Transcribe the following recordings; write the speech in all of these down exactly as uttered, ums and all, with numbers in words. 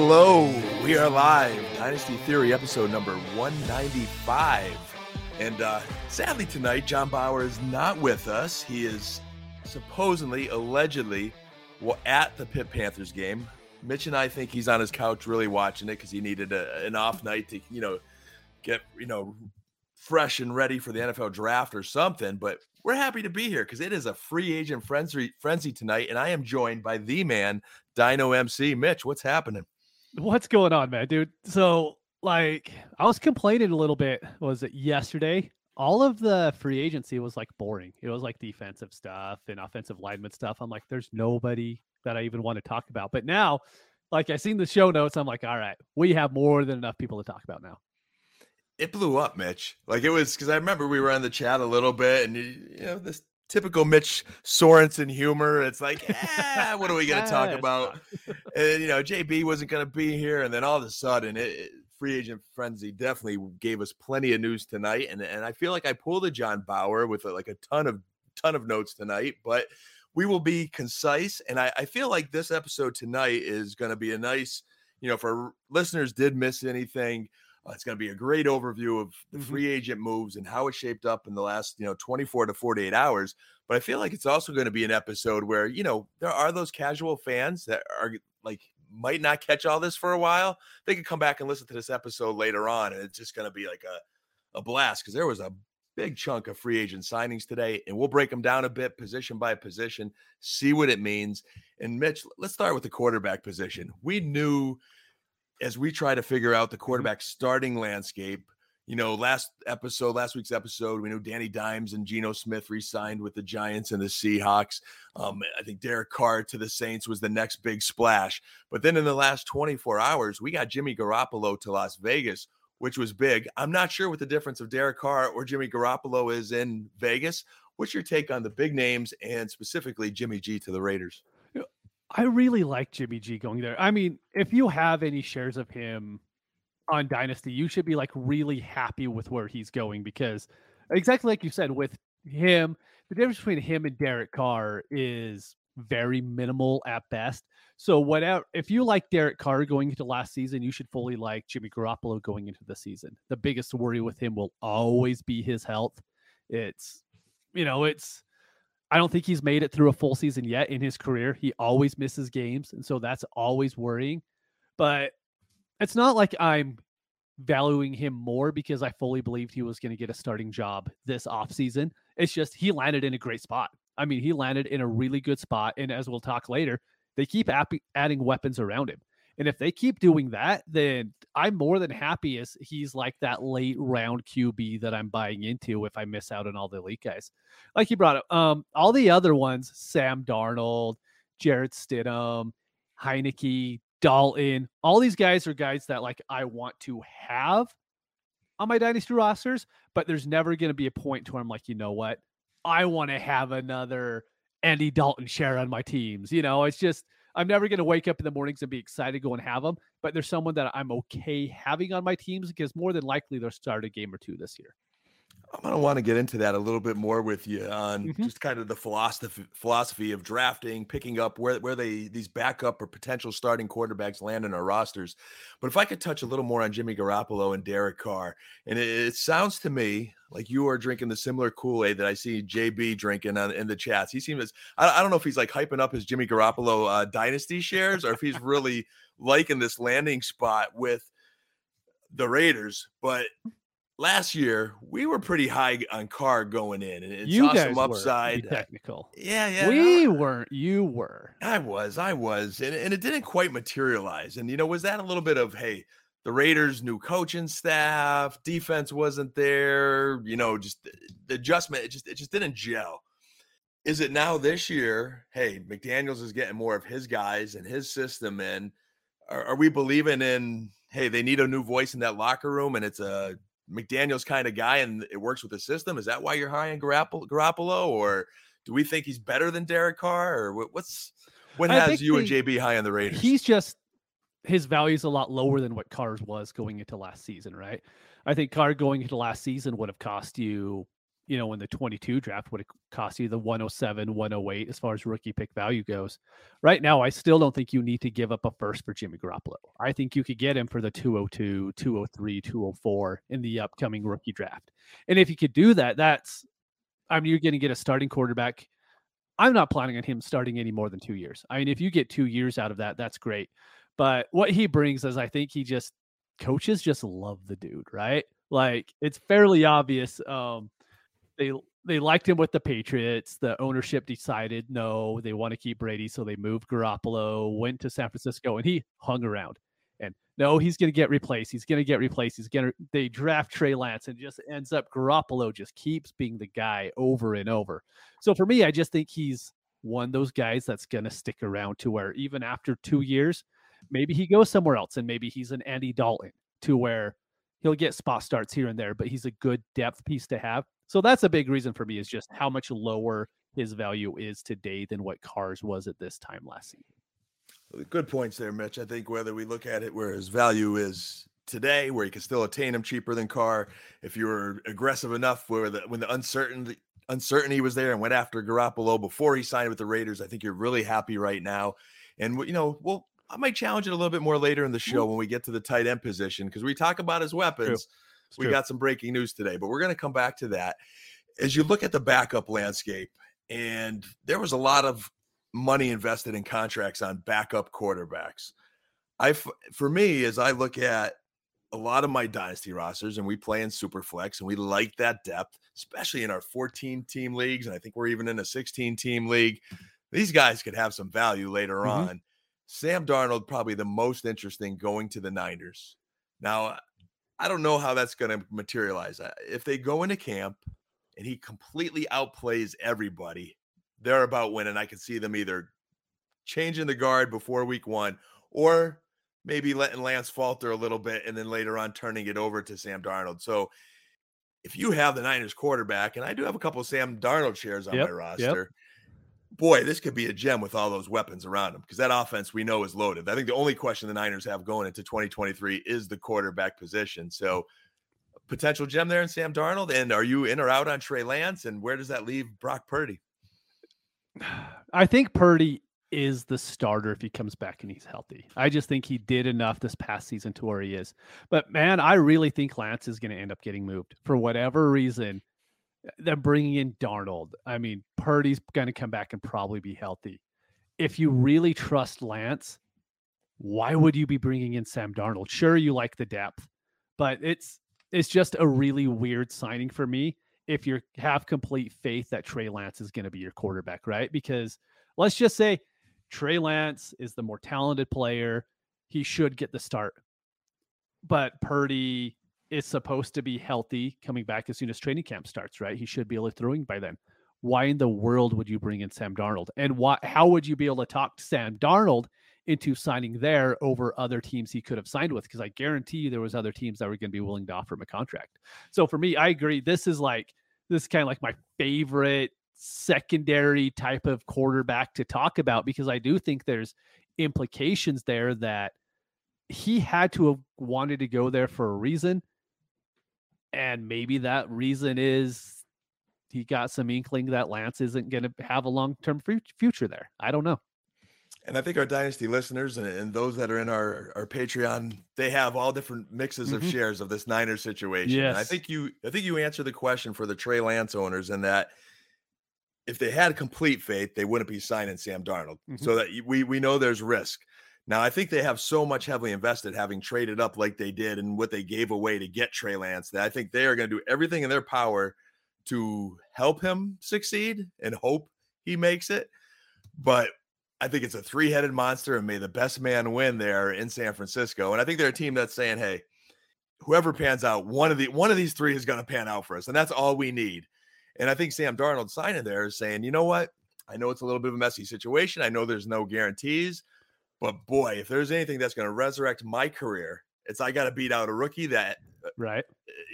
Hello, we are live, Dynasty Theory episode number one ninety-five, and uh, sadly tonight, John Bauer is not with us. He is supposedly, allegedly, well, at the Pitt Panthers game. Mitch and I think he's on his couch really watching it because he needed a, an off night to, you know, get, you know, fresh and ready for the N F L draft or something, but we're happy to be here because it is a free agent frenzy, frenzy tonight, and I am joined by the man, Dino M C. Mitch, what's happening? What's going on, man, dude? So, like, I was complaining a little bit. Was it yesterday? All of the free agency was like boring. It was like defensive stuff and offensive lineman stuff. I'm like, there's nobody that I even want to talk about. But now, like, I seen the show notes. I'm like, all right, we have more than enough people to talk about now. It blew up, Mitch. Like, it was because I remember we were on the chat a little bit, and you know this. Typical Mitch Sorensen humor. It's like, eh, what are we going to talk about? And, you know, J B wasn't going to be here. And then all of a sudden, it, it, free agent frenzy definitely gave us plenty of news tonight. And and I feel like I pulled a John Bauer with a, like a ton of ton of notes tonight. But we will be concise. And I, I feel like this episode tonight is going to be a nice, you know, for listeners did miss anything. It's going to be a great overview of the free agent moves and how it shaped up in the last, you know, twenty-four to forty-eight hours. But I feel like it's also going to be an episode where, you know, there are those casual fans that are like, might not catch all this for a while. They could come back and listen to this episode later on. And it's just going to be like a, a blast because there was a big chunk of free agent signings today. And we'll break them down a bit, position by position, see what it means. And Mitch, let's start with the quarterback position. We knew, as we try to figure out the quarterback starting landscape, you know, last episode, last week's episode, we knew Danny Dimes and Geno Smith re-signed with the Giants and the Seahawks. Um, I think Derek Carr to the Saints was the next big splash. But then in the last twenty-four hours, we got Jimmy Garoppolo to Las Vegas, which was big. I'm not sure what the difference of Derek Carr or Jimmy Garoppolo is in Vegas. What's your take on the big names and specifically Jimmy G to the Raiders? I really like Jimmy G going there. I mean, if you have any shares of him on Dynasty, you should be like really happy with where he's going because exactly like you said with him, the difference between him and Derek Carr is very minimal at best. So whatever, if you like Derek Carr going into last season, you should fully like Jimmy Garoppolo going into the season. The biggest worry with him will always be his health. It's, you know, it's, I don't think he's made it through a full season yet in his career. He always misses games. And so that's always worrying, but it's not like I'm valuing him more because I fully believed he was going to get a starting job this off season. It's just, he landed in a great spot. I mean, he landed in a really good spot. And as we'll talk later, they keep adding weapons around him. And if they keep doing that, then I'm more than happy as he's like that late round Q B that I'm buying into if I miss out on all the elite guys. Like you brought up, um, all the other ones, Sam Darnold, Jarrett Stidham, Heinicke, Dalton, all these guys are guys that like I want to have on my dynasty rosters, but there's never going to be a point where I'm like, you know what? I want to have another Andy Dalton share on my teams. You know, it's just, I'm never going to wake up in the mornings and be excited to go and have them, but there's someone that I'm okay having on my teams because more than likely they'll start a game or two this year. I'm going to want to get into that a little bit more with you on mm-hmm. just kind of the philosophy philosophy of drafting, picking up where, where they these backup or potential starting quarterbacks land in our rosters. But if I could touch a little more on Jimmy Garoppolo and Derek Carr, and it, it sounds to me like you are drinking the similar Kool-Aid that I see J B drinking on, in the chats. He seems, I, I don't know if he's like hyping up his Jimmy Garoppolo uh, dynasty shares or if he's really liking this landing spot with the Raiders, but last year, we were pretty high on Carr going in, and it saw some upside. You guys were technical. Yeah, yeah. We no, weren't. You were. I was. I was. And, and it didn't quite materialize. And, you know, was that a little bit of, hey, the Raiders' new coaching staff, defense wasn't there, you know, just the adjustment, it just it just didn't gel. Is it now this year, hey, McDaniels is getting more of his guys and his system in? Are, are we believing in, hey, they need a new voice in that locker room, and it's a – McDaniel's kind of guy and it works with the system. Is that why you're high on Garoppolo, or do we think he's better than Derek Carr, or what's what has you and J B high on the Raiders? He's just, his value is a lot lower than what Carr's was going into last season, right? I think Carr going into last season would have cost you you know, in the twenty-two draft would have cost you the one oh seven, one oh eight as far as rookie pick value goes. Right now, I still don't think you need to give up a first for Jimmy Garoppolo. I think you could get him for the two oh two, two oh three, two oh four in the upcoming rookie draft. And if you could do that, that's, I mean, you're going to get a starting quarterback. I'm not planning on him starting any more than two years. I mean, if you get two years out of that, that's great. But what he brings is, I think he just, coaches just love the dude, right? Like, it's fairly obvious. Um, They they liked him with the Patriots. The ownership decided, no, they want to keep Brady. So they moved Garoppolo, went to San Francisco, and he hung around. And no, he's going to get replaced. He's going to get replaced. He's going to, they draft Trey Lance, and just ends up Garoppolo just keeps being the guy over and over. So for me, I just think he's one of those guys that's going to stick around to where even after two years, maybe he goes somewhere else, and maybe he's an Andy Dalton to where he'll get spot starts here and there, but he's a good depth piece to have. So that's a big reason for me, is just how much lower his value is today than what Carr's was at this time last season. Good points there, Mitch. I think whether we look at it where his value is today, where you can still attain him cheaper than Carr, if you were aggressive enough where the, when the uncertainty, uncertainty was there and went after Garoppolo before he signed with the Raiders, I think you're really happy right now. And, you know, well, I might challenge it a little bit more later in the show when we get to the tight end position, because we talk about his weapons. True. It's we true. Got some breaking news today, but we're going to come back to that. As you look at the backup landscape, and there was a lot of money invested in contracts on backup quarterbacks. I, for me, as I look at a lot of my dynasty rosters, and we play in super flex, and we like that depth, especially in our fourteen team leagues. And I think we're even in a sixteen team league. These guys could have some value later mm-hmm. on. Sam Darnold, probably the most interesting, going to the Niners. Now, I don't know how that's going to materialize. If they go into camp and he completely outplays everybody, they're about winning. I can see them either changing the guard before week one, or maybe letting Lance falter a little bit and then later on turning it over to Sam Darnold. So if you have the Niners quarterback, and I do have a couple of Sam Darnold shares on yep, my roster, yep. boy, this could be a gem with all those weapons around him, because that offense we know is loaded. I think the only question the Niners have going into twenty twenty-three is the quarterback position. So potential gem there in Sam Darnold. And are you in or out on Trey Lance? And where does that leave Brock Purdy? I think Purdy is the starter if he comes back and he's healthy. I just think he did enough this past season to where he is. But, man, I really think Lance is going to end up getting moved for whatever reason. They're bringing in Darnold. I mean, Purdy's going to come back and probably be healthy. If you really trust Lance, why would you be bringing in Sam Darnold? Sure, you like the depth, but it's it's just a really weird signing for me if you have complete faith that Trey Lance is going to be your quarterback, right? Because let's just say Trey Lance is the more talented player. He should get the start. But Purdy is supposed to be healthy coming back as soon as training camp starts, right? He should be able to throwing by then. Why in the world would you bring in Sam Darnold? And why, how would you be able to talk Sam Darnold into signing there over other teams he could have signed with? Because I guarantee you there was other teams that were going to be willing to offer him a contract. So for me, I agree. This is like, this is kind of like my favorite secondary type of quarterback to talk about, because I do think there's implications there that he had to have wanted to go there for a reason. And maybe that reason is he got some inkling that Lance isn't going to have a long-term future there. I don't know. And I think our Dynasty listeners and, and those that are in our, our Patreon, they have all different mixes of mm-hmm. shares of this Niners situation. Yes. And I think you, I think you answered the question for the Trey Lance owners, in that if they had complete faith, they wouldn't be signing Sam Darnold. Mm-hmm. So that we, we know there's risk. Now, I think they have so much heavily invested, having traded up like they did and what they gave away to get Trey Lance, that I think they are going to do everything in their power to help him succeed and hope he makes it. But I think it's a three-headed monster, and may the best man win there in San Francisco. And I think they're a team that's saying, hey, whoever pans out, one of the one of these three is going to pan out for us, and that's all we need. And I think Sam Darnold signing there is saying, you know what? I know it's a little bit of a messy situation. I know there's no guarantees. But boy, if there's anything that's going to resurrect my career, it's I got to beat out a rookie that, right?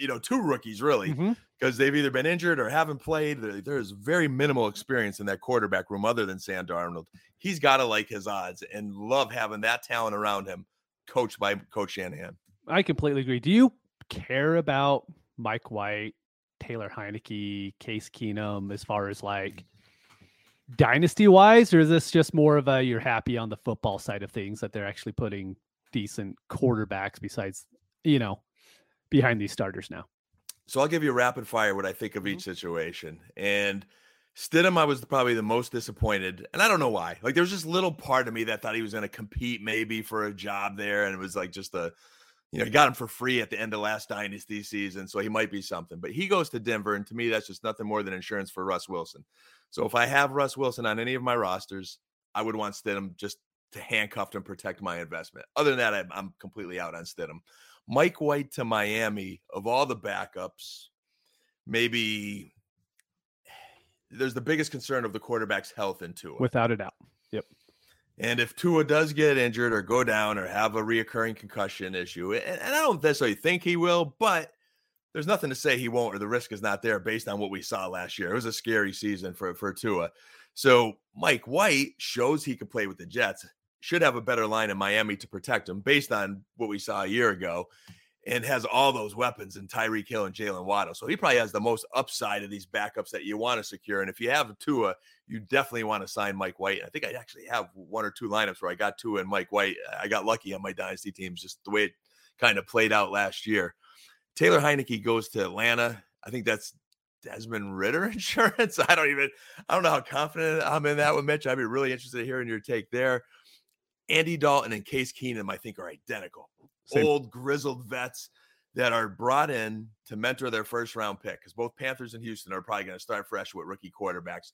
You know, two rookies really, because mm-hmm. they've either been injured or haven't played. There's very minimal experience in that quarterback room other than Sam Darnold. He's got to like his odds and love having that talent around him, coached by Coach Shanahan. I completely agree. Do you care about Mike White Taylor Heinicke, Case Keenum, as far as like dynasty wise, or is this just more of a you're happy on the football side of things that they're actually putting decent quarterbacks besides, you know, behind these starters now? So I'll give you a rapid fire what I think of each situation. And Stidham, I was probably the most disappointed, and I don't know why. Like, there was just little part of me that thought he was going to compete maybe for a job there, and it was like just a, you know, he got him for free at the end of last dynasty season, so he might be something. But he goes to Denver, and to me, that's just nothing more than insurance for Russ Wilson. So if I have Russ Wilson on any of my rosters, I would want Stidham just to handcuff and protect my investment. Other than that, I'm, I'm completely out on Stidham. Mike White to Miami, of all the backups, maybe there's the biggest concern of the quarterback's health in Tua. Without a doubt. Yep. And if Tua does get injured or go down or have a reoccurring concussion issue, and, and I don't necessarily think he will, but there's nothing to say he won't, or the risk is not there based on what we saw last year. It was a scary season for, for Tua. So Mike White shows he could play with the Jets, should have a better line in Miami to protect him based on what we saw a year ago, and has all those weapons in Tyreek Hill and Jalen Waddle. So he probably has the most upside of these backups that you want to secure. And if you have Tua, you definitely want to sign Mike White. And I think I actually have one or two lineups where I got Tua and Mike White. I got lucky on my dynasty teams, just the way it kind of played out last year. Taylor Heinicke goes to Atlanta. I think that's Desmond Ridder insurance. I don't even, I don't know how confident I'm in that one, Mitch. I'd be really interested in hearing your take there. Andy Dalton and Case Keenum, I think, are identical. Same. Old grizzled vets that are brought in to mentor their first round pick, because both Panthers and Houston are probably going to start fresh with rookie quarterbacks.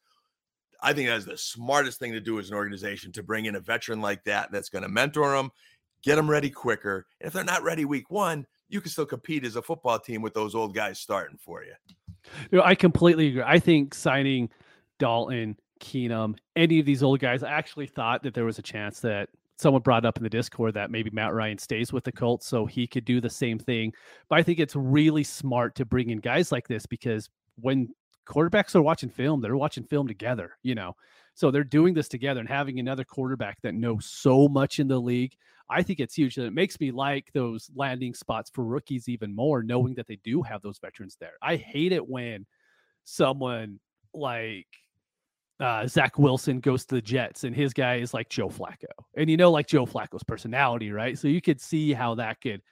I think that is the smartest thing to do as an organization, to bring in a veteran like that that's going to mentor them, get them ready quicker. And if they're not ready week one, you can still compete as a football team with those old guys starting for you. You know, I completely agree. I think signing Dalton, Keenum, any of these old guys, I actually thought that there was a chance that someone brought up in the Discord that maybe Matt Ryan stays with the Colts so he could do the same thing. But I think it's really smart to bring in guys like this, because when quarterbacks are watching film, they're watching film together, you know, so they're doing this together, and having another quarterback that knows so much in the league, I think it's huge. And it makes me like those landing spots for rookies even more, knowing that they do have those veterans there. I hate it when someone like Uh, Zach Wilson goes to the Jets and his guy is like Joe Flacco, and you know, like Joe Flacco's personality, right? So you could see how that could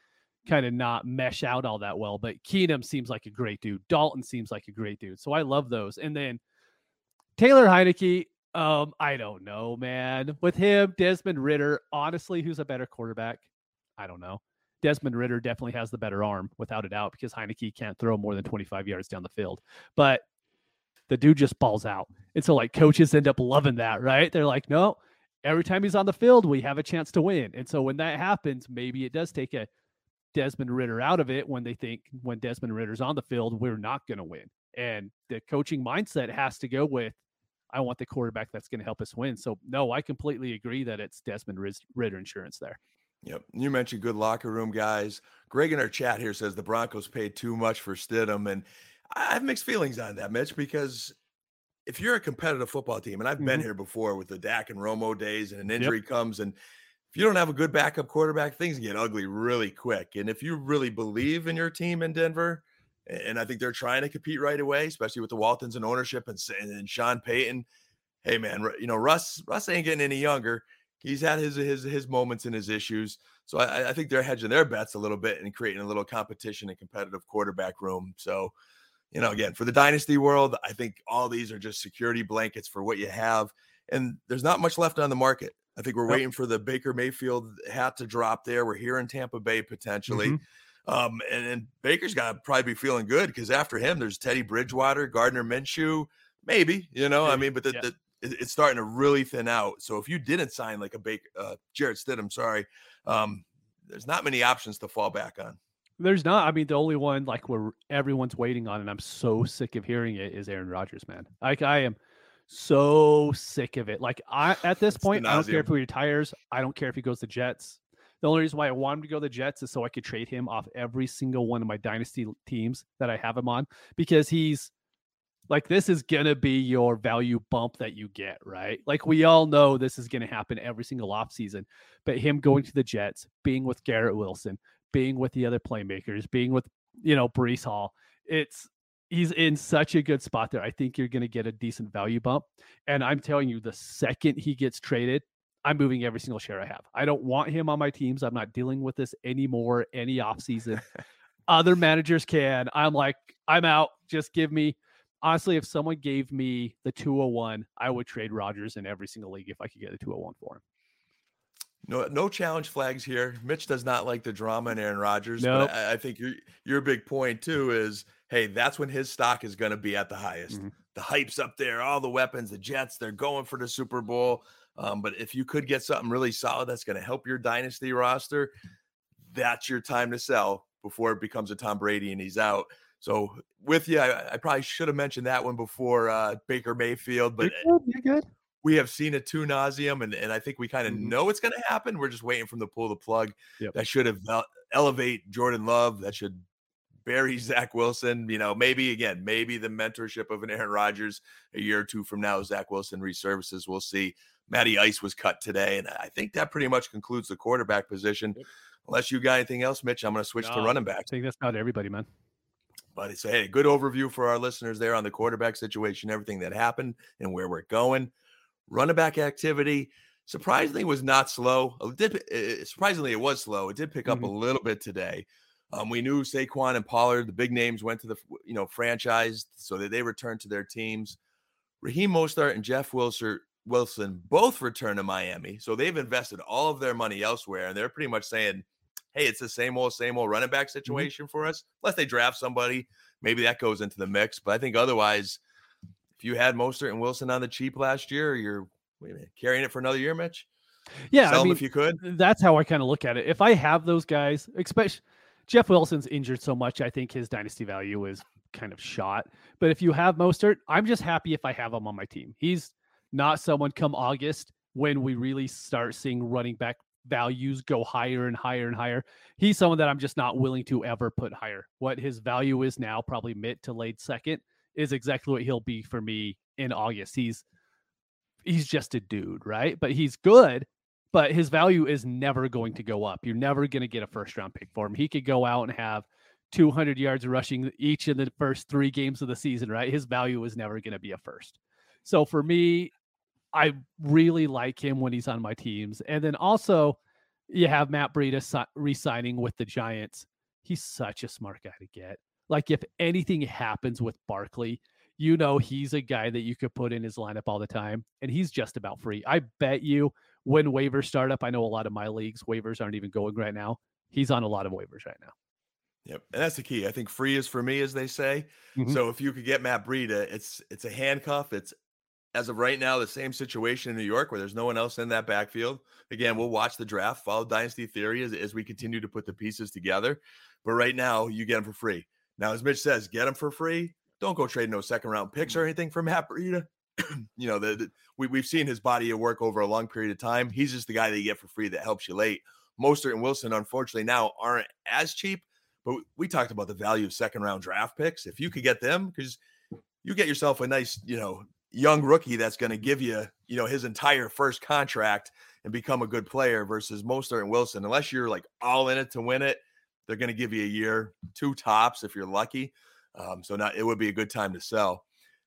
kind of not mesh out all that well. But Keenum seems like a great dude. Dalton seems like a great dude. So I love those. And then Taylor Heinicke, um, I don't know, man. With him, Desmond Ridder, honestly, who's a better quarterback? I don't know. Desmond Ridder definitely has the better arm, without a doubt, because Heinicke can't throw more than twenty-five yards down the field. But the dude just balls out. And so, like, coaches end up loving that, right? They're like, no, every time he's on the field, we have a chance to win. And so when that happens, maybe it does take a Desmond Ridder out of it, when they think when Desmond Ridder's on the field, we're not going to win. And the coaching mindset has to go with, I want the quarterback that's going to help us win. So, no, I completely agree that it's Desmond Ridder insurance there. Yep. You mentioned good locker room guys. Greg in our chat here says the Broncos paid too much for Stidham, and I have mixed feelings on that, Mitch, because if you're a competitive football team, and I've mm-hmm. been here before with the Dak and Romo days, and an injury yep. comes, and if you don't have a good backup quarterback, things get ugly really quick. And if you really believe in your team in Denver, and I think they're trying to compete right away, especially with the Waltons and ownership and, and Sean Payton, hey, man, you know, Russ, Russ ain't getting any younger. He's had his his his moments and his issues. So I, I think they're hedging their bets a little bit and creating a little competition and competitive quarterback room. So, you know, again, for the dynasty world, I think all these are just security blankets for what you have. And there's not much left on the market. I think we're nope. waiting for the Baker Mayfield hat to drop there. We're here in Tampa Bay, potentially. Mm-hmm. Um, and, and Baker's got to probably be feeling good, because after him, there's Teddy Bridgewater, Gardner Minshew, maybe, you know, maybe. I mean, but the, yeah. the, it's starting to really thin out. So if you didn't sign like a Baker, uh, Jarrett Stidham, sorry, um, there's not many options to fall back on. There's not. I mean, the only one like where everyone's waiting on, and I'm so sick of hearing it, is Aaron Rodgers, man. Like, I am so sick of it. Like, I at this point, I don't care if he retires. I don't care if he goes to Jets. The only reason why I want him to go to the Jets is so I could trade him off every single one of my dynasty teams that I have him on, because he's like, this is going to be your value bump that you get, right? Like, we all know this is going to happen every single offseason. But him going to the Jets, being with Garrett Wilson, being with the other playmakers, being with, you know, Breece Hall, it's he's in such a good spot there. I think you're going to get a decent value bump. And I'm telling you, the second he gets traded, I'm moving every single share I have. I don't want him on my teams. I'm not dealing with this anymore, any offseason. Other managers can. I'm like, I'm out. Just give me. Honestly, if someone gave me the two oh one, I would trade Rodgers in every single league if I could get a two oh one for him. No, no challenge flags here. Mitch does not like the drama in Aaron Rodgers. Nope. But I, I think your your big point too is, hey, that's when his stock is going to be at the highest. Mm-hmm. The hype's up there, all the weapons, the Jets, they're going for the Super Bowl. Um, but if you could get something really solid that's going to help your dynasty roster, that's your time to sell before it becomes a Tom Brady and he's out. So with you, I, I probably should have mentioned that one before uh, Baker Mayfield, but you're good. You're good. We have seen it to nauseum, and, and I think we kind of mm-hmm. know it's going to happen. We're just waiting for them to pull the plug. Yep. That should have elevate Jordan Love. That should bury Zach Wilson. You know, maybe again, maybe the mentorship of an Aaron Rodgers a year or two from now, Zach Wilson resurfaces. We'll see. Matty Ice was cut today, and I think that pretty much concludes the quarterback position. Yep. Unless you got anything else, Mitch, I'm going to switch no, to running back. I think that's not everybody, man. But it's a hey, good overview for our listeners there on the quarterback situation, everything that happened, and where we're going. Running back activity surprisingly was not slow. It did, it, surprisingly, it was slow. It did pick up mm-hmm. a little bit today. Um, we knew Saquon and Pollard, the big names, went to the you know franchise, so that they returned to their teams. Raheem Mostert and Jeff Wilson, Wilson both returned to Miami, so they've invested all of their money elsewhere, and they're pretty much saying, hey, it's the same old, same old running back situation mm-hmm. for us. Unless they draft somebody, maybe that goes into the mix. But I think otherwise, if you had Mostert and Wilson on the cheap last year, you're wait a minute, carrying it for another year, Mitch? Yeah. Sell I mean, them if you could. That's how I kind of look at it. If I have those guys, especially Jeff Wilson's injured so much, I think his dynasty value is kind of shot. But if you have Mostert, I'm just happy if I have him on my team. He's not someone come August when we really start seeing running back values go higher and higher and higher. He's someone that I'm just not willing to ever put higher. What his value is now, probably mid to late second, is exactly what he'll be for me in August. He's he's just a dude, right? But he's good, but his value is never going to go up. You're never going to get a first-round pick for him. He could go out and have two hundred yards rushing each in the first three games of the season, right? His value is never going to be a first. So for me, I really like him when he's on my teams. And then also you have Matt Breida re-signing with the Giants. He's such a smart guy to get. Like if anything happens with Barkley, you know, he's a guy that you could put in his lineup all the time, and he's just about free. I bet you when waivers start up, I know a lot of my leagues, waivers aren't even going right now. He's on a lot of waivers right now. Yep. And that's the key. I think free is for me, as they say. Mm-hmm. So if you could get Matt Breida, it's, it's a handcuff. It's, as of right now, the same situation in New York where there's no one else in that backfield. Again, we'll watch the draft, follow dynasty theory as, as we continue to put the pieces together. But right now, you get them for free. Now, as Mitch says, get them for free. Don't go trade no second-round picks or anything for Matt Breida. you know, the, the, we, we've seen his body of work over a long period of time. He's just the guy that you get for free that helps you late. Mostert and Wilson, unfortunately, now aren't as cheap. But we, we talked about the value of second-round draft picks. If you could get them, because you get yourself a nice, you know, young rookie that's going to give you, you know, his entire first contract and become a good player versus Mostert and Wilson. Unless you're like all in it to win it, they're going to give you a year, two tops if you're lucky. Um, so now it would be a good time to sell.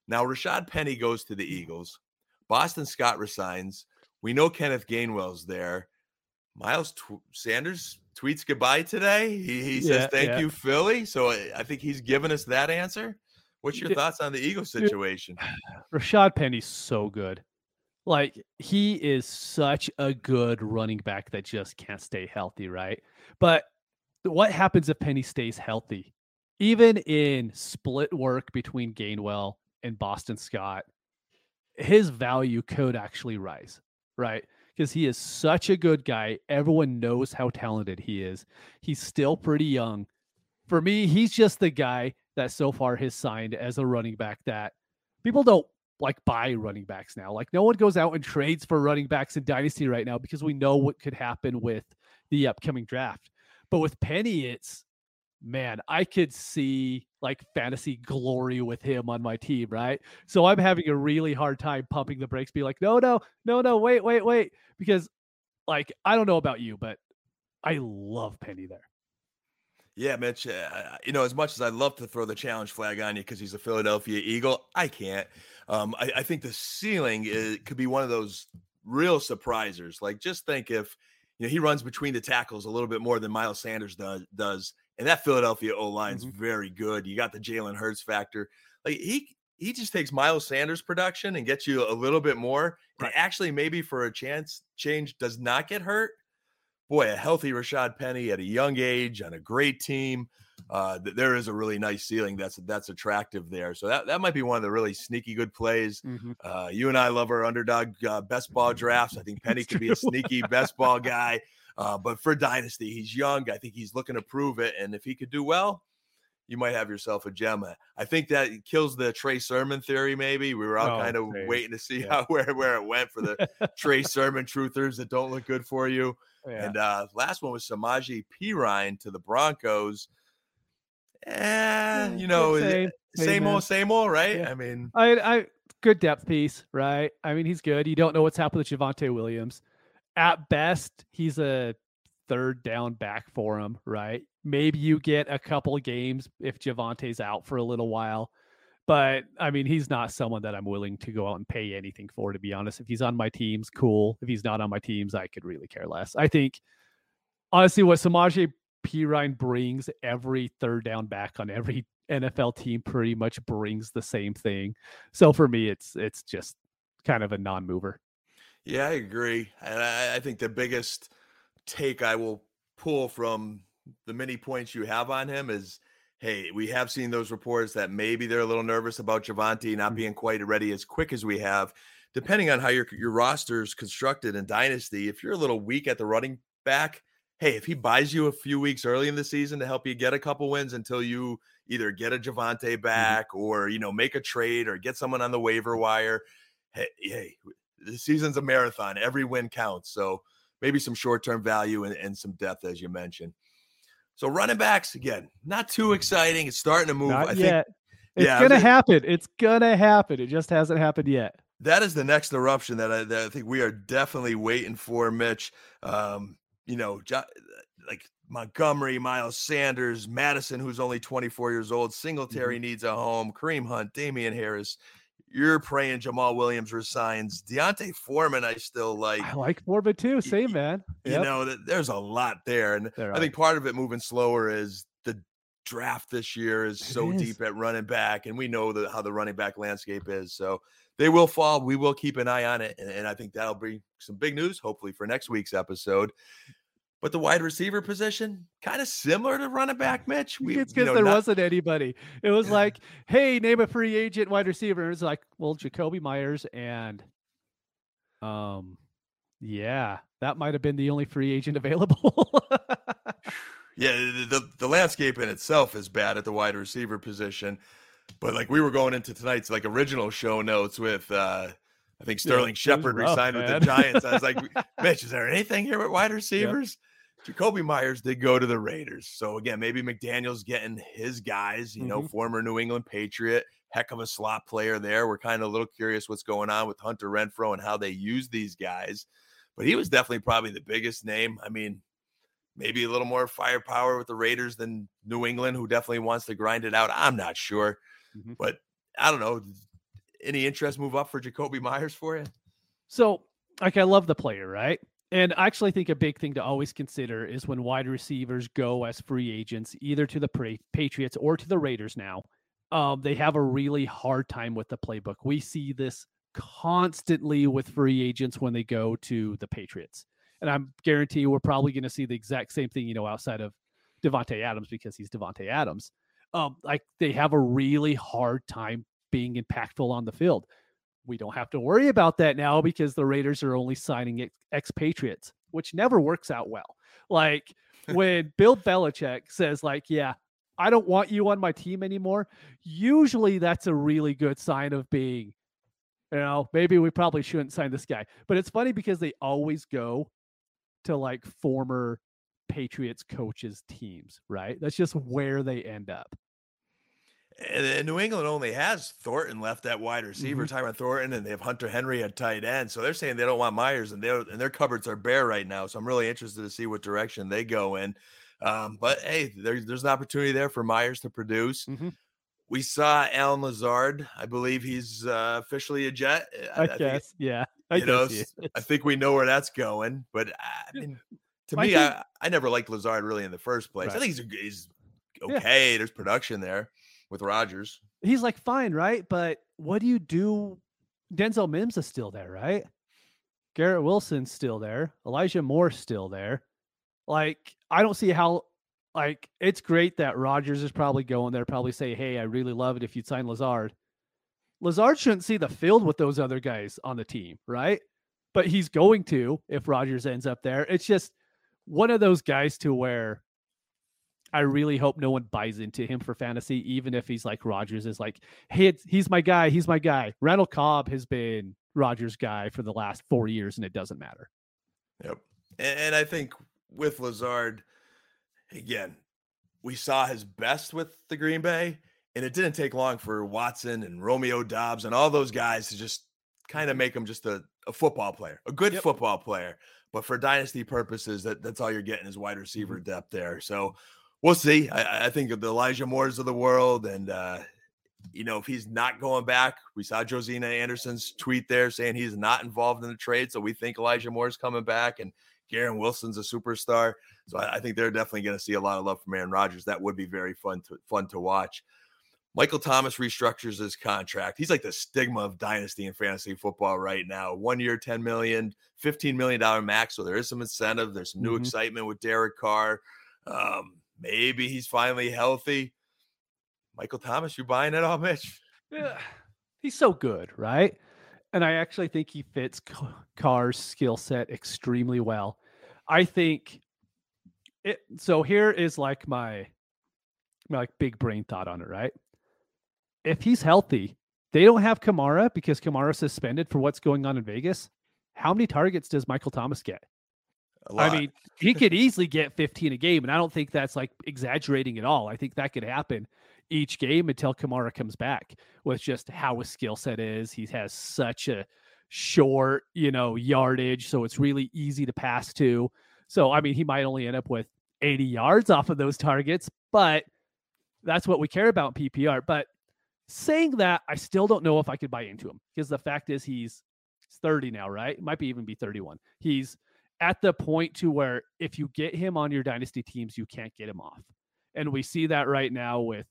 Now Rashad Penny goes to the Eagles. Boston Scott resigns. We know Kenneth Gainwell's there. Miles Tw- Sanders tweets goodbye today. He, he yeah, says, thank yeah. you, Philly. So I think he's given us that answer. What's your thoughts on the Eagles situation? Rashad Penny's so good. Like, he is such a good running back that just can't stay healthy, right? But what happens if Penny stays healthy? Even in split work between Gainwell and Boston Scott, his value could actually rise, right? Because he is such a good guy. Everyone knows how talented he is. He's still pretty young. For me, he's just the guy that so far has signed as a running back that people don't like buy running backs now. Like no one goes out and trades for running backs in dynasty right now because we know what could happen with the upcoming draft. But with Penny, it's man, I could see like fantasy glory with him on my team. Right. So I'm having a really hard time pumping the brakes, be like, no, no, no, no, wait, wait, wait. Because like, I don't know about you, but I love Penny there. Yeah, Mitch, uh, you know, as much as I'd love to throw the challenge flag on you because he's a Philadelphia Eagle, I can't. Um, I, I think the ceiling is, could be one of those real surprisers. Like, just think if, you know, he runs between the tackles a little bit more than Miles Sanders does, does and that Philadelphia O-line is mm-hmm. very good. You got the Jalen Hurts factor. Like, he he just takes Miles Sanders' production and gets you a little bit more. Right. And actually, maybe for a chance, change does not get hurt. Boy, a healthy Rashad Penny at a young age on a great team. Uh, th- there is a really nice ceiling that's that's attractive there. So that, that might be one of the really sneaky good plays. Mm-hmm. Uh, you and I love our underdog uh, best ball drafts. I think Penny could be a sneaky best ball guy. Uh, but for Dynasty, he's young. I think he's looking to prove it. And if he could do well, you might have yourself a gem. I think that kills the Trey Sermon theory. Maybe we were all oh, kind of okay. waiting to see yeah. how where, where it went for the Trey Sermon truthers that don't look good for you. Yeah. And uh, last one was Samaje Perine to the Broncos. Eh, you know, same, same old, same old, right? Yeah. I mean, I, I good depth piece, right? I mean, he's good. You don't know what's happened with Javonte Williams. At best, he's a third down back for him, right? Maybe you get a couple of games if Javonte's out for a little while. But, I mean, he's not someone that I'm willing to go out and pay anything for, to be honest. If he's on my teams, cool. If he's not on my teams, I could really care less. I think, honestly, what Samaje Perine brings, every third down back on every N F L team pretty much brings the same thing. So, for me, it's it's just kind of a non-mover. Yeah, I agree. And I, I think the biggest take I will pull from the many points you have on him is, hey, we have seen those reports that maybe they're a little nervous about Javonte not being quite ready as quick as we have. Depending on how your, your roster is constructed in Dynasty, if you're a little weak at the running back, hey, if he buys you a few weeks early in the season to help you get a couple wins until you either get a Javonte back mm-hmm. or, you know, make a trade or get someone on the waiver wire, hey, hey, the season's a marathon. Every win counts. So maybe some short-term value and, and some depth, as you mentioned. So running backs, again, not too exciting. It's starting to move. Not I yet. Think, it's yeah, going to happen. It's going to happen. It just hasn't happened yet. That is the next eruption that I, that I think we are definitely waiting for, Mitch. Um, you know, like Montgomery, Miles Sanders, Madison, who's only twenty-four years old, Singletary mm-hmm. needs a home, Kareem Hunt, Damian Harris. You're praying Jamal Williams resigns. Deontay Foreman, I still like. I like Foreman too. Same, man. Yep. You know, there's a lot there. And there I think part of it moving slower is the draft this year is so is. deep at running back. And we know the, how the running back landscape is. So they will fall. We will keep an eye on it. And, and I think that'll bring some big news, hopefully, for next week's episode. But the wide receiver position, kind of similar to running back, Mitch. We, it's because you know, there not... wasn't anybody. It was yeah. like, hey, name a free agent wide receiver. It's like, well, Jacoby Myers and, um, yeah, that might have been the only free agent available. yeah, the, the the landscape in itself is bad at the wide receiver position. But like we were going into tonight's like original show notes with. Uh, I think Sterling yeah, Shepard rough, resigned man. with the Giants. I was like, Mitch, is there anything here with wide receivers? Yep. Jacoby Myers did go to the Raiders. So, again, maybe McDaniel's getting his guys, you mm-hmm. know, former New England Patriot, heck of a slot player there. We're kind of a little curious what's going on with Hunter Renfrow and how they use these guys. But he was definitely probably the biggest name. I mean, maybe a little more firepower with the Raiders than New England, who definitely wants to grind it out. I'm not sure. Mm-hmm. But I don't know. Any interest move up for Jacoby Myers for you? So, like, I love the player, right? And I actually think a big thing to always consider is when wide receivers go as free agents, either to the Patriots or to the Raiders now, um, they have a really hard time with the playbook. We see this constantly with free agents when they go to the Patriots. And I'm guarantee we're probably going to see the exact same thing, you know, outside of Devontae Adams because he's Devontae Adams. Um, like, they have a really hard time being impactful on the field. We don't have to worry about that now because the Raiders are only signing expatriates, which never works out well. Like when Bill Belichick says like, yeah, I don't want you on my team anymore. Usually that's a really good sign of being, you know, maybe we probably shouldn't sign this guy, but it's funny because they always go to like former Patriots coaches teams, right? That's just where they end up. And New England only has Thornton left at wide receiver, mm-hmm. Tyron Thornton, and they have Hunter Henry at tight end. So they're saying they don't want Myers, and, and their cupboards are bare right now. So I'm really interested to see what direction they go in. Um, but, hey, there's, there's an opportunity there for Myers to produce. Mm-hmm. We saw Allen Lazard. I believe he's uh, officially a Jet. I, I guess, I think, yeah. I, you know, I think we know where that's going. But, I mean, to My me, team- I, I never liked Lazard really in the first place. Right. I think he's, a, he's okay. Yeah. There's production there with Rodgers. He's, like, fine, right? But what do you do? Denzel Mims is still there, right? Garrett Wilson's still there. Elijah Moore's still there. Like, I don't see how, like, it's great that Rodgers is probably going there, probably say, hey, I really love it if you'd sign Lazard. Lazard shouldn't see the field with those other guys on the team, right? But he's going to if Rodgers ends up there. It's just one of those guys to where I really hope no one buys into him for fantasy, even if he's like Rodgers is like, hey, it's, he's my guy. He's my guy. Randall Cobb has been Rodgers' guy for the last four years, and it doesn't matter. Yep. And I think with Lazard, again, we saw his best with the Green Bay, and it didn't take long for Watson and Romeo Doubs and all those guys to just kind of make him just a, a football player, a good yep. football player. But for dynasty purposes, that, that's all you're getting is wide receiver mm-hmm. depth there. So we'll see. I, I think of the Elijah Moores of the world. And, uh, you know, if he's not going back, we saw Josina Anderson's tweet there saying he's not involved in the trade. So we think Elijah Moore's coming back and Garrett Wilson's a superstar. So I, I think they're definitely going to see a lot of love from Aaron Rodgers. That would be very fun to fun to watch. Michael Thomas restructures his contract. He's like the stigma of dynasty and fantasy football right now. One year, ten million dollars, fifteen million dollars max. So there is some incentive. There's some new mm-hmm. excitement with Derek Carr. Um, Maybe he's finally healthy. Michael Thomas, you buying it all, Mitch? Yeah. He's so good, right? And I actually think he fits Carr's skill set extremely well. I think it. So here is like my, my like big brain thought on it, right? If he's healthy, they don't have Kamara because Kamara's suspended for what's going on in Vegas. How many targets does Michael Thomas get? I mean, he could easily get fifteen a game, and I don't think that's like exaggerating at all. I think that could happen each game until Kamara comes back with just how his skill set is. He has such a short, you know, yardage, so it's really easy to pass to. So, I mean, he might only end up with eighty yards off of those targets, but that's what we care about in P P R. But saying that, I still don't know if I could buy into him because the fact is he's thirty now, right? Might be even be thirty-one. He's at the point to where if you get him on your dynasty teams, you can't get him off. And we see that right now with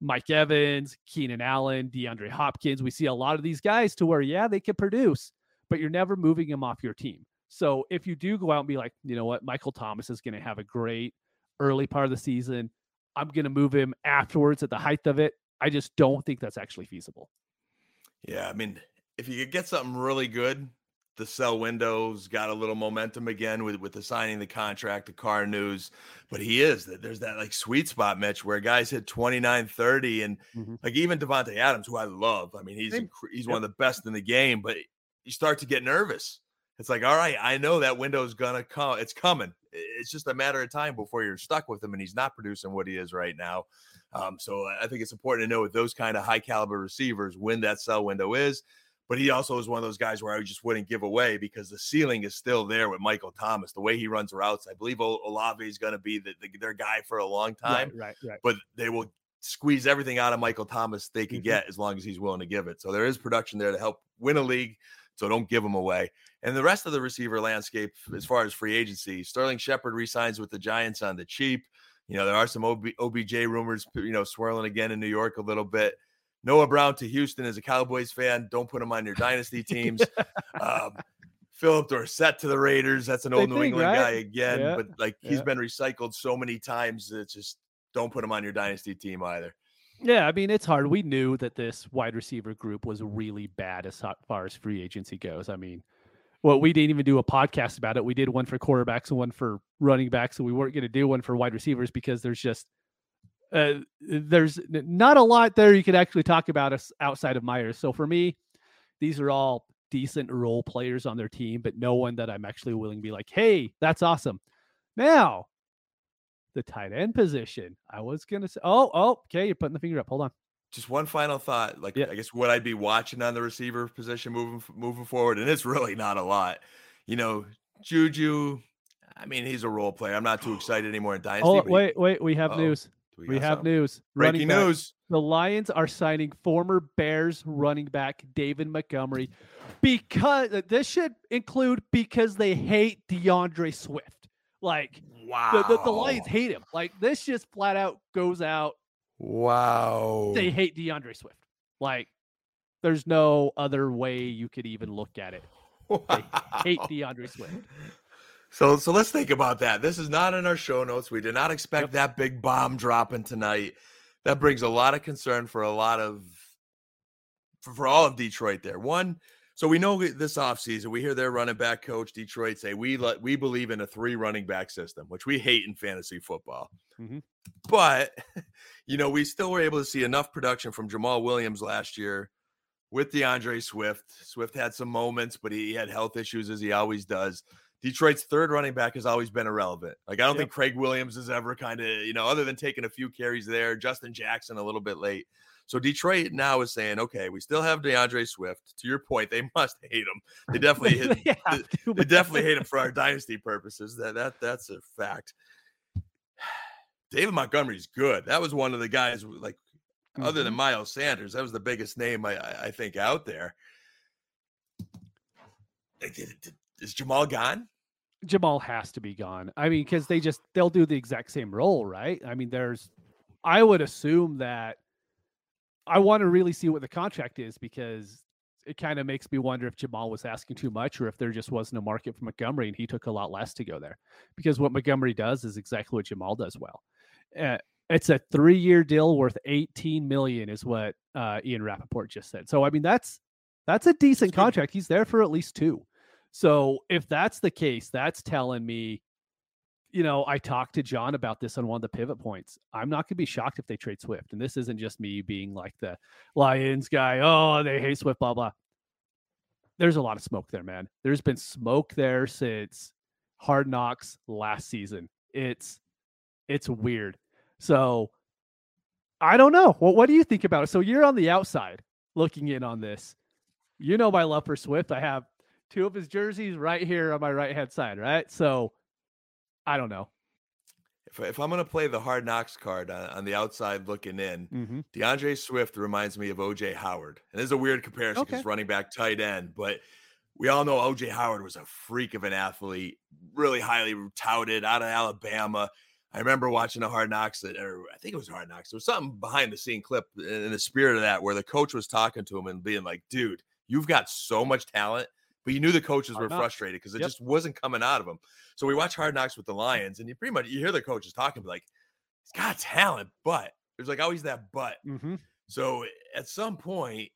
Mike Evans, Keenan Allen, DeAndre Hopkins. We see a lot of these guys to where, yeah, they can produce, but you're never moving him off your team. So if you do go out and be like, you know what, Michael Thomas is going to have a great early part of the season. I'm going to move him afterwards at the height of it. I just don't think that's actually feasible. Yeah. I mean, if you could get something really good, the sell window's got a little momentum again with, with the signing, the contract, the car news, but he is that there's that like sweet spot, Mitch, where guys hit twenty-nine, thirty and mm-hmm. like even Davante Adams, who I love. I mean, he's, he's one of the best in the game, but you start to get nervous. It's like, all right, I know that window's going to come. It's coming. It's just a matter of time before you're stuck with him and he's not producing what he is right now. Um, so I think it's important to know with those kind of high caliber receivers when that sell window is. But he also is one of those guys where I just wouldn't give away because the ceiling is still there with Michael Thomas. The way he runs routes, I believe Olave is going to be the, the, their guy for a long time. Right, right, right. But they will squeeze everything out of Michael Thomas they can mm-hmm. get as long as he's willing to give it. So there is production there to help win a league. So don't give him away. And the rest of the receiver landscape, as far as free agency, Sterling Shepard re-signs with the Giants on the cheap. You know, there are some O B J rumors, you know, swirling again in New York a little bit. Noah Brown to Houston as a Cowboys fan. Don't put him on your dynasty teams. um, Philip Dorsett to the Raiders. That's an old they New think, England right? guy again, yeah. but like yeah. he's been recycled so many times that it's just don't put him on your dynasty team either. Yeah, I mean, it's hard. We knew that this wide receiver group was really bad as far as free agency goes. I mean, well, we didn't even do a podcast about it. We did one for quarterbacks and one for running backs, so we weren't going to do one for wide receivers because there's just Uh, there's not a lot there you could actually talk about us outside of Myers. So for me, these are all decent role players on their team, but no one that I'm actually willing to be like, hey, that's awesome. Now, the tight end position. I was going to say, oh, oh, okay, you're putting the finger up. Hold on. Just one final thought. Like, yeah. I guess what I'd be watching on the receiver position moving moving forward, and it's really not a lot. You know, Juju, I mean, he's a role player. I'm not too excited anymore in Dynasty. Oh, wait, wait. We have uh-oh. news. We, we have some? news. Breaking news. The Lions are signing former Bears running back David Montgomery because this should include because they hate DeAndre Swift. Like, wow. The, the, the Lions hate him. Like, this just flat out goes out. Wow. They hate DeAndre Swift. Like, there's no other way you could even look at it. Wow. They hate DeAndre Swift. So so let's think about that. This is not in our show notes. We did not expect yep. that big bomb dropping tonight. That brings a lot of concern for a lot of for, for all of Detroit there. One, so we know this offseason, we hear their running back coach, Detroit, say, we let, we believe in a three running back system, which we hate in fantasy football. Mm-hmm. But, you know, we still were able to see enough production from Jamal Williams last year with DeAndre Swift. Swift had some moments, but he had health issues, as he always does. Detroit's third running back has always been irrelevant. Like, I don't yep. think Craig Williams is ever kind of, you know, other than taking a few carries there, Justin Jackson a little bit late. So Detroit now is saying, okay, we still have DeAndre Swift. To your point, they must hate him. They definitely hate, yeah, they, they definitely hate him for our dynasty purposes. That that that's a fact. David Montgomery's good. That was one of the guys, like, mm-hmm. other than Miles Sanders, that was the biggest name I, I think out there. Is Jamal gone? Jamal has to be gone. I mean, because they just, they'll do the exact same role, right? I mean, there's, I would assume that I want to really see what the contract is, because it kind of makes me wonder if Jamal was asking too much or if there just wasn't a market for Montgomery and he took a lot less to go there, because what Montgomery does is exactly what Jamal does well. Uh, it's a three-year deal worth eighteen million dollars is what uh, Ian Rappaport just said. So, I mean, that's, that's a decent contract. He's there for at least two. So if that's the case, that's telling me, you know, I talked to John about this on one of the pivot points. I'm not going to be shocked if they trade Swift. And this isn't just me being like the Lions guy. Oh, they hate Swift, blah, blah. There's a lot of smoke there, man. There's been smoke there since Hard Knocks last season. It's, it's weird. So I don't know. Well, what do you think about it? So you're on the outside looking in on this. You know, my love for Swift. I have two of his jerseys right here on my right-hand side, right? So, I don't know. If, if I'm going to play the Hard Knocks card on, on the outside looking in, mm-hmm. DeAndre Swift reminds me of O J Howard. And this is a weird comparison because okay. running back, tight end. But we all know O J Howard was a freak of an athlete, really highly touted out of Alabama. I remember watching a Hard Knocks, or I think it was Hard Knocks. There was something behind-the-scene clip in the spirit of that where the coach was talking to him and being like, dude, you've got so much talent. But you knew the coaches were frustrated because it yep. just wasn't coming out of them. So we watch Hard Knocks with the Lions, and you pretty much you hear the coaches talking, but like, he's got talent, but there's like always that but. Mm-hmm. So at some point,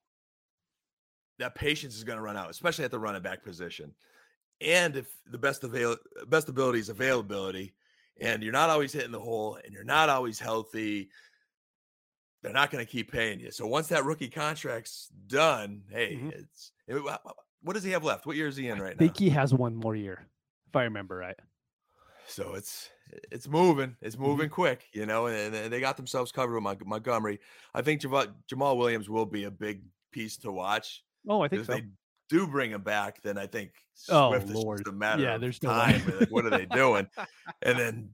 that patience is going to run out, especially at the running back position. And if the best avail best ability is availability, and you're not always hitting the hole, and you're not always healthy, they're not going to keep paying you. So once that rookie contract's done, hey, mm-hmm. it's it, what does he have left? What year is he in right now? I think he has one more year, if I remember right. So it's it's moving. It's moving mm-hmm. quick, you know, and, and they got themselves covered with Montgomery. I think Jav- Jamal Williams will be a big piece to watch. Oh, I think if so. If they do bring him back, then I think Swift oh, Lord. is just a matter yeah, of there's no time. Like, what are they doing? And then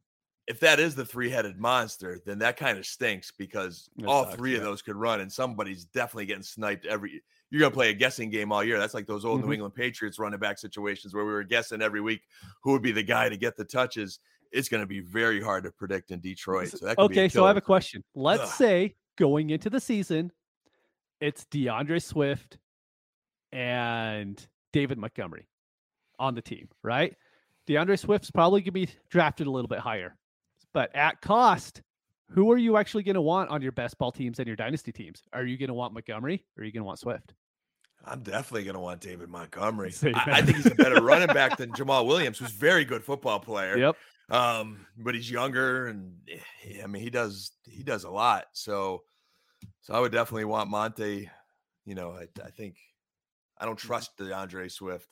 if that is the three-headed monster, then that kind of stinks because that all sucks, three yeah. of those could run, and somebody's definitely getting sniped every – you're going to play a guessing game all year. That's like those old mm-hmm. New England Patriots running back situations where we were guessing every week who would be the guy to get the touches. It's going to be very hard to predict in Detroit. So that could okay, be so I have a question. Let's Ugh. say going into the season, it's DeAndre Swift and David Montgomery on the team, right? DeAndre Swift's probably going to be drafted a little bit higher. But at cost, who are you actually going to want on your best ball teams and your dynasty teams? Are you going to want Montgomery or are you going to want Swift? I'm definitely going to want David Montgomery. I, I think he's a better running back than Jamal Williams, who's a very good football player. Yep. Um, but he's younger, and I mean, he does he does a lot. So, so I would definitely want Monte. You know, I, I think I don't trust DeAndre Swift,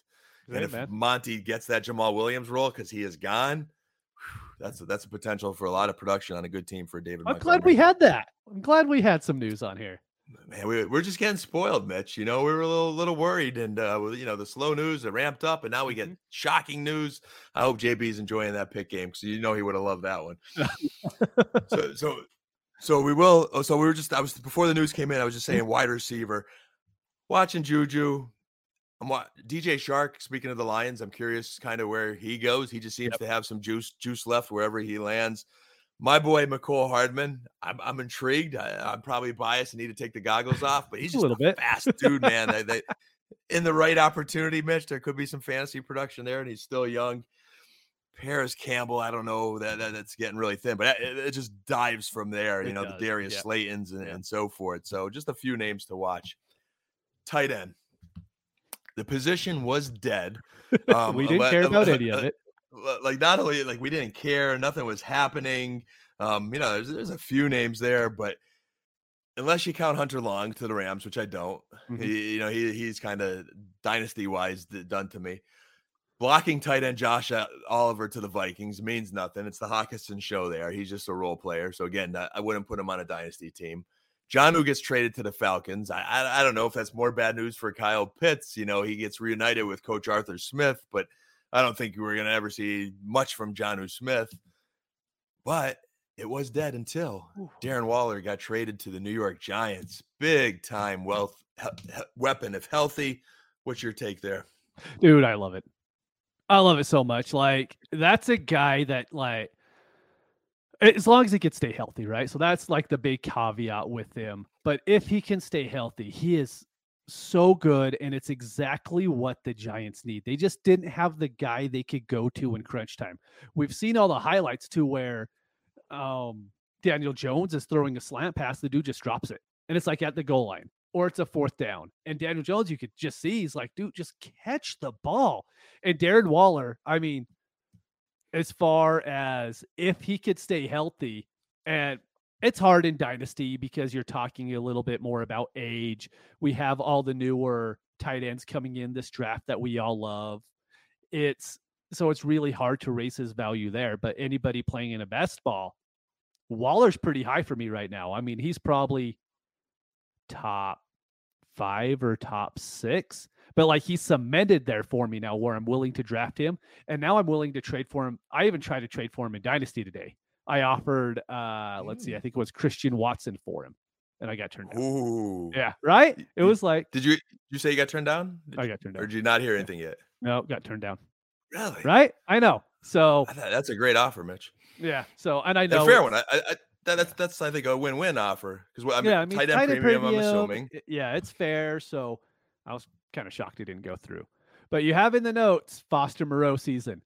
Great, and if man. Monte gets that Jamal Williams role because he is gone, whew, that's a, that's a potential for a lot of production on a good team for David. I'm Montgomery. glad we had that. I'm glad we had some news on here. Man, we, we're just getting spoiled, Mitch. You know, we were a little little worried, and, uh, you know, the slow news, it ramped up, and now we get mm-hmm. shocking news. I hope J B's enjoying that pick game, because you know he would have loved that one. so, so, so we will. Oh, so we were just. I was before the news came in. I was just saying wide receiver, watching Juju. I'm watching D J Shark. Speaking of the Lions, I'm curious kind of where he goes. He just seems yep. to have some juice juice left wherever he lands. My boy, McCole Hardman, I'm, I'm intrigued. I, I'm probably biased and need to take the goggles off, but he's just a, a fast dude, man. they, they, in the right opportunity, Mitch, there could be some fantasy production there, and he's still young. Paris Campbell, I don't know. that, that That's getting really thin, but it, it just dives from there, it you know, does. the Darius yeah. Slaytons and, and so forth. So just a few names to watch. Tight end. The position was dead. Um, we didn't uh, care uh, about uh, any of it. Like, not only like we didn't care, nothing was happening. Um, you know, there's, there's a few names there, but unless you count Hunter Long to the Rams, which I don't, mm-hmm. he, you know, he he's kind of dynasty wise done to me. Blocking tight end Josh Oliver to the Vikings means nothing. It's the Hawkinson show there. He's just a role player. So again, I wouldn't put him on a dynasty team. Jonnu gets traded to the Falcons. I, I I don't know if that's more bad news for Kyle Pitts. You know, he gets reunited with Coach Arthur Smith, but I don't think we're going to ever see much from Jonnu Smith, but it was dead until Darren Waller got traded to the New York Giants. Big time wealth he- weapon if healthy. What's your take there? Dude, I love it. I love it so much. Like, that's a guy that, like, as long as he can stay healthy, right? So that's like the big caveat with him. But if he can stay healthy, he is so good, and it's exactly what the Giants need. They just didn't have the guy they could go to in crunch time. We've seen all the highlights to where um, Daniel Jones is throwing a slant pass. The dude just drops it, and it's like at the goal line, or it's a fourth down. And Daniel Jones, you could just see, he's like, dude, just catch the ball. And Darren Waller, I mean, as far as if he could stay healthy, and it's hard in dynasty because you're talking a little bit more about age. We have all the newer tight ends coming in this draft that we all love. It's so it's really hard to raise his value there, but anybody playing in a best ball, Waller's pretty high for me right now. I mean, he's probably top five or top six, but like he's cemented there for me now where I'm willing to draft him. And now I'm willing to trade for him. I even tried to trade for him in dynasty today. I offered, uh, let's see, I think it was Christian Watson for him, and I got turned down. Ooh. Yeah, right? It was like... Did you you say you got turned down? Did I got turned down. Or did you not hear anything yet? No, got turned down. Really? Right? I know. So... I thought that's a great offer, Mitch. Yeah, so... And I know... A fair one. I, I, that, that's, that's, I think, a win-win offer. Because I mean, yeah, I mean, tight end premium, premium, I'm assuming. Yeah, it's fair. So I was kind of shocked it didn't go through. But you have in the notes, Foster Moreau season.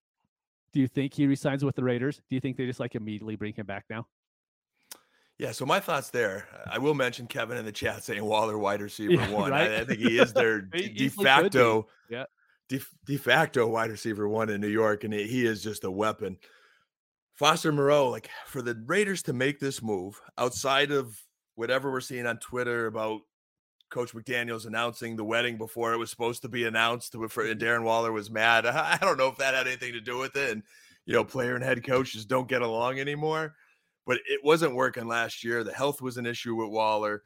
Do you think he resigns with the Raiders? Do you think they just like immediately bring him back now? Yeah. So my thoughts there, I will mention Kevin in the chat saying Waller wide receiver yeah, one. Right? I, I think he is their de facto, yeah. de, de facto wide receiver one in New York. And he is just a weapon. Foster Moreau, like for the Raiders to make this move outside of whatever we're seeing on Twitter about Coach McDaniels announcing the wedding before it was supposed to be announced, and Darren Waller was mad. I don't know if that had anything to do with it. And, you know, player and head coach just don't get along anymore. But it wasn't working last year. The health was an issue with Waller.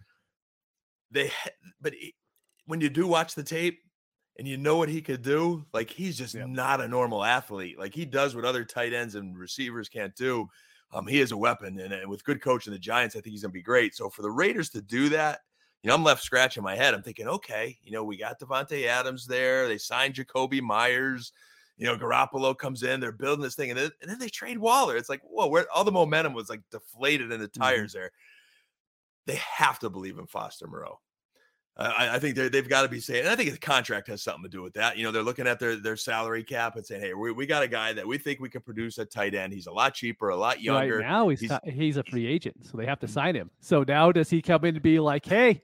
They, but he, when you do watch the tape and you know what he could do, like he's just yeah. not a normal athlete. Like he does what other tight ends and receivers can't do. Um, he is a weapon, and, and with good coaching the Giants, I think he's going to be great. So for the Raiders to do that, you know, I'm left scratching my head. I'm thinking, okay, you know, we got Devontae Adams there. They signed Jacoby Myers. You know, Garoppolo comes in. They're building this thing. And then, and then they trade Waller. It's like, whoa, where, all the momentum was like deflated in the tires mm-hmm. there. They have to believe in Foster Moreau. Uh, I, I think they've got to be saying, and I think the contract has something to do with that. You know, they're looking at their, their salary cap and saying, hey, we, we got a guy that we think we could produce at tight end. He's a lot cheaper, a lot younger. Right now he's, he's, t- he's a free agent, so they have to sign him. So now does he come in to be like, hey,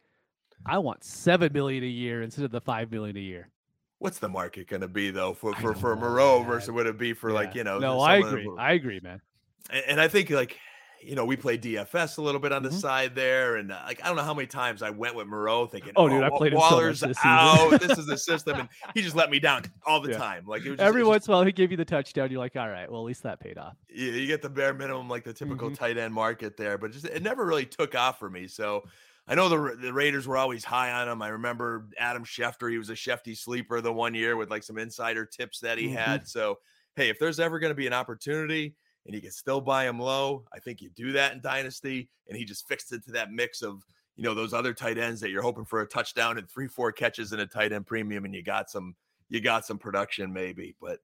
I want seven million a year instead of the five million a year. What's the market going to be though for for, for Moreau that. versus what it be for yeah. like you know? No, I agree. Of, I agree, man. And, and I think like you know we play D F S a little bit on the mm-hmm. side there, and uh, like I don't know how many times I went with Moreau thinking, oh, oh dude, I played Waller's him so much this out. This is the system, and he just let me down all the yeah. time. Like it was just, every it was once in a while, he gave you the touchdown. You're like, all right, well at least that paid off. Yeah, you get the bare minimum, like the typical mm-hmm. tight end market there, but just it never really took off for me. So I know the the Raiders were always high on him. I remember Adam Schefter. He was a Shefty sleeper the one year with like some insider tips that he mm-hmm. had. So, hey, if there's ever going to be an opportunity and you can still buy him low, I think you do that in Dynasty. And he just fixed it to that mix of, you know, those other tight ends that you're hoping for a touchdown and three, four catches in a tight end premium. And you got some, you got some production maybe, but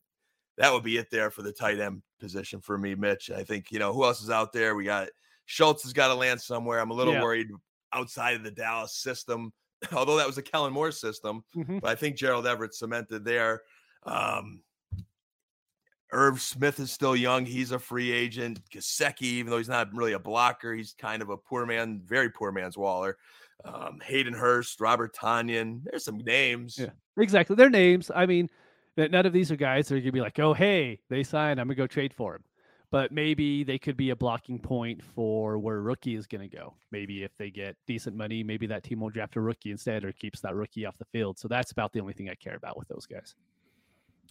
that would be it there for the tight end position for me, Mitch. I think, you know, who else is out there? We got Schultz has got to land somewhere. I'm a little yeah. worried outside of the Dallas system, although that was a Kellen Moore system, mm-hmm. but I think Gerald Everett cemented there. Um, Irv Smith is still young. He's a free agent. Gesicki, even though he's not really a blocker, he's kind of a poor man, very poor man's Waller. Um, Hayden Hurst, Robert Tonyan. There's some names. Yeah, exactly. They're names. I mean, none of these are guys that are going to be like, oh, hey, they signed, I'm going to go trade for him. But maybe they could be a blocking point for where rookie is going to go. Maybe if they get decent money, maybe that team will draft a rookie instead or keeps that rookie off the field. So that's about the only thing I care about with those guys.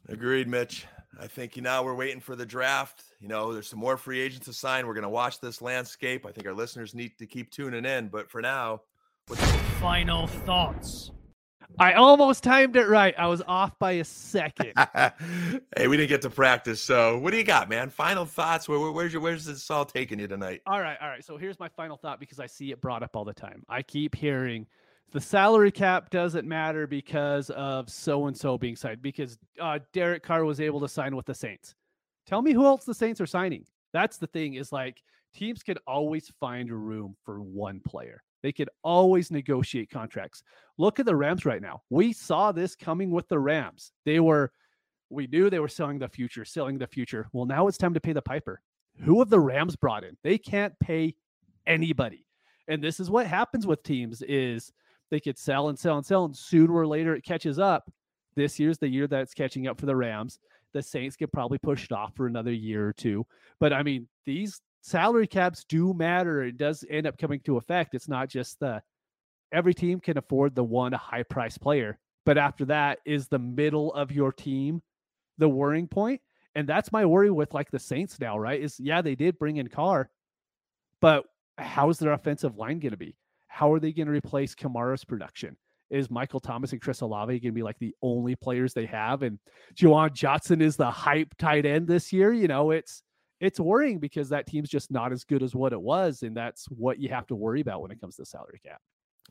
Agreed, Mitch. I think you know, we're waiting for the draft. You know, there's some more free agents to sign. We're going to watch this landscape. I think our listeners need to keep tuning in. But for now, what's your final thoughts? I almost timed it right. I was off by a second. Hey, we didn't get to practice. So what do you got, man? Final thoughts. Where, where, where's your, where's this all taking you tonight? All right. All right. So here's my final thought, because I see it brought up all the time. I keep hearing the salary cap doesn't matter because of so-and-so being signed, because uh, Derek Carr was able to sign with the Saints. Tell me who else the Saints are signing. That's the thing, is like teams can always find room for one player. They could always negotiate contracts. Look at the Rams right now. We saw this coming with the Rams. They were, we knew they were selling the future, selling the future. Well, now it's time to pay the piper. Who have the Rams brought in? They can't pay anybody. And this is what happens with teams is they could sell and sell and sell, and sooner or later it catches up. This year's the year that it's catching up for the Rams. The Saints could probably push it off for another year or two. But, I mean, these salary caps do matter. It does end up coming to effect. It's not just the every team can afford the one high-priced player. But after that is the middle of your team the worrying point. And that's my worry with, like, the Saints now, right? Is, yeah, they did bring in Carr, but how's their offensive line going to be? How are they going to replace Kamara's production? Is Michael Thomas and Chris Olave going to be like the only players they have? And Juwan Johnson is the hype tight end this year. You know, it's, it's worrying because that team's just not as good as what it was. And that's what you have to worry about when it comes to salary cap.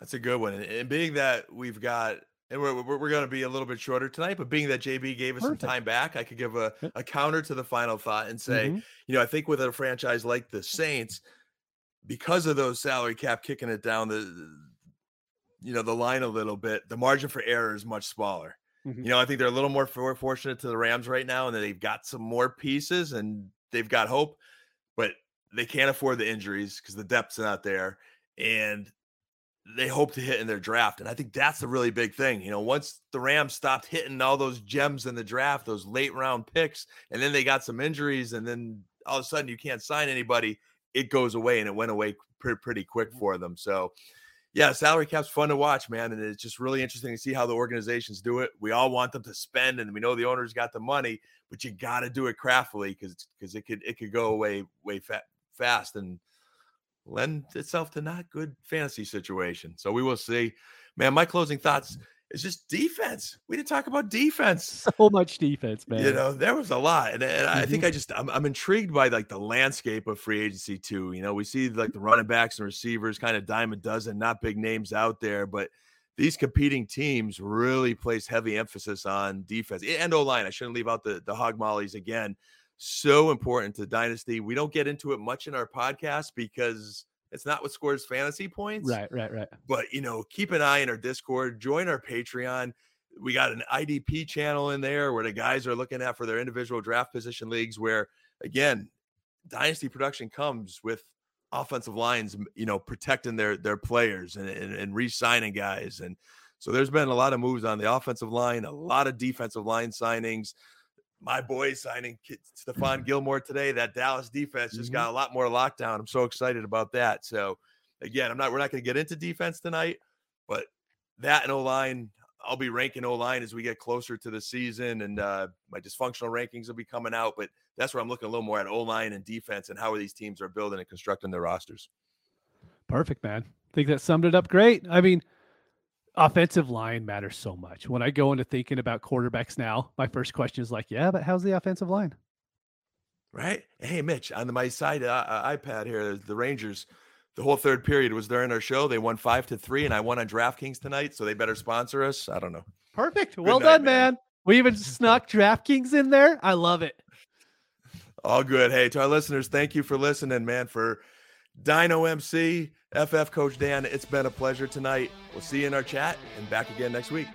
That's a good one. And being that we've got, and we're, we're, we're going to be a little bit shorter tonight, but being that J B gave us Perfect. some time back, I could give a, a counter to the final thought and say, mm-hmm. you know, I think with a franchise like the Saints, because of those salary cap kicking it down the, you know, the line a little bit, the margin for error is much smaller. Mm-hmm. You know, I think they're a little more fortunate to the Rams right now, and that they've got some more pieces and they've got hope, but they can't afford the injuries because the depth's not there, and they hope to hit in their draft. And I think that's the really big thing. You know, once the Rams stopped hitting all those gems in the draft, those late round picks, and then they got some injuries, and then all of a sudden you can't sign anybody. It goes away, and it went away pretty quick for them. So yeah, salary cap's fun to watch, man. And it's just really interesting to see how the organizations do it. We all want them to spend, and we know the owners got the money, but you got to do it craftily, because, because it could, it could go away way fa- fast and lend itself to not good fantasy situation. So we will see, man. My closing thoughts is just defense. We didn't talk about defense. So much defense, man. You know, there was a lot. And, and mm-hmm. I think I just, I'm, I'm intrigued by like the landscape of free agency too. You know, we see like the running backs and receivers kind of dime a dozen, not big names out there, but these competing teams really place heavy emphasis on defense and O-line. I shouldn't leave out the, the hog mollies again. So important to Dynasty. We don't get into it much in our podcast because it's not what scores fantasy points. Right, right, right. But, you know, keep an eye in our Discord. Join our Patreon. We got an I D P channel in there where the guys are looking at for their individual draft position leagues where, again, Dynasty production comes with offensive lines, you know, protecting their their players and, and, and re-signing guys. And so there's been a lot of moves on the offensive line, a lot of defensive line signings. My boy signing Stephon Gilmore today. That Dallas defense just mm-hmm. got a lot more lockdown. I'm so excited about that. So again, I'm not, we're not going to get into defense tonight, but that and O-line, I'll be ranking O-line as we get closer to the season, and uh, my dysfunctional rankings will be coming out, but that's where I'm looking a little more at O-line and defense and how these teams are building and constructing their rosters. Perfect, man. I think that summed it up great. I mean, offensive line matters so much. When I go into thinking about quarterbacks now, my first question is like, yeah, but how's the offensive line? Right. Hey, Mitch, on the, my side uh, iPad here, the Rangers, the whole third period was during our show. They won five to three, and I won on DraftKings tonight, so they better sponsor us. I don't know. Perfect. Good well night, done, man. man. We even snuck DraftKings in there. I love it. All good. Hey, to our listeners, thank you for listening, man. For Dino M C, F F Coach Dan, it's been a pleasure tonight. We'll see you in our chat and back again next week.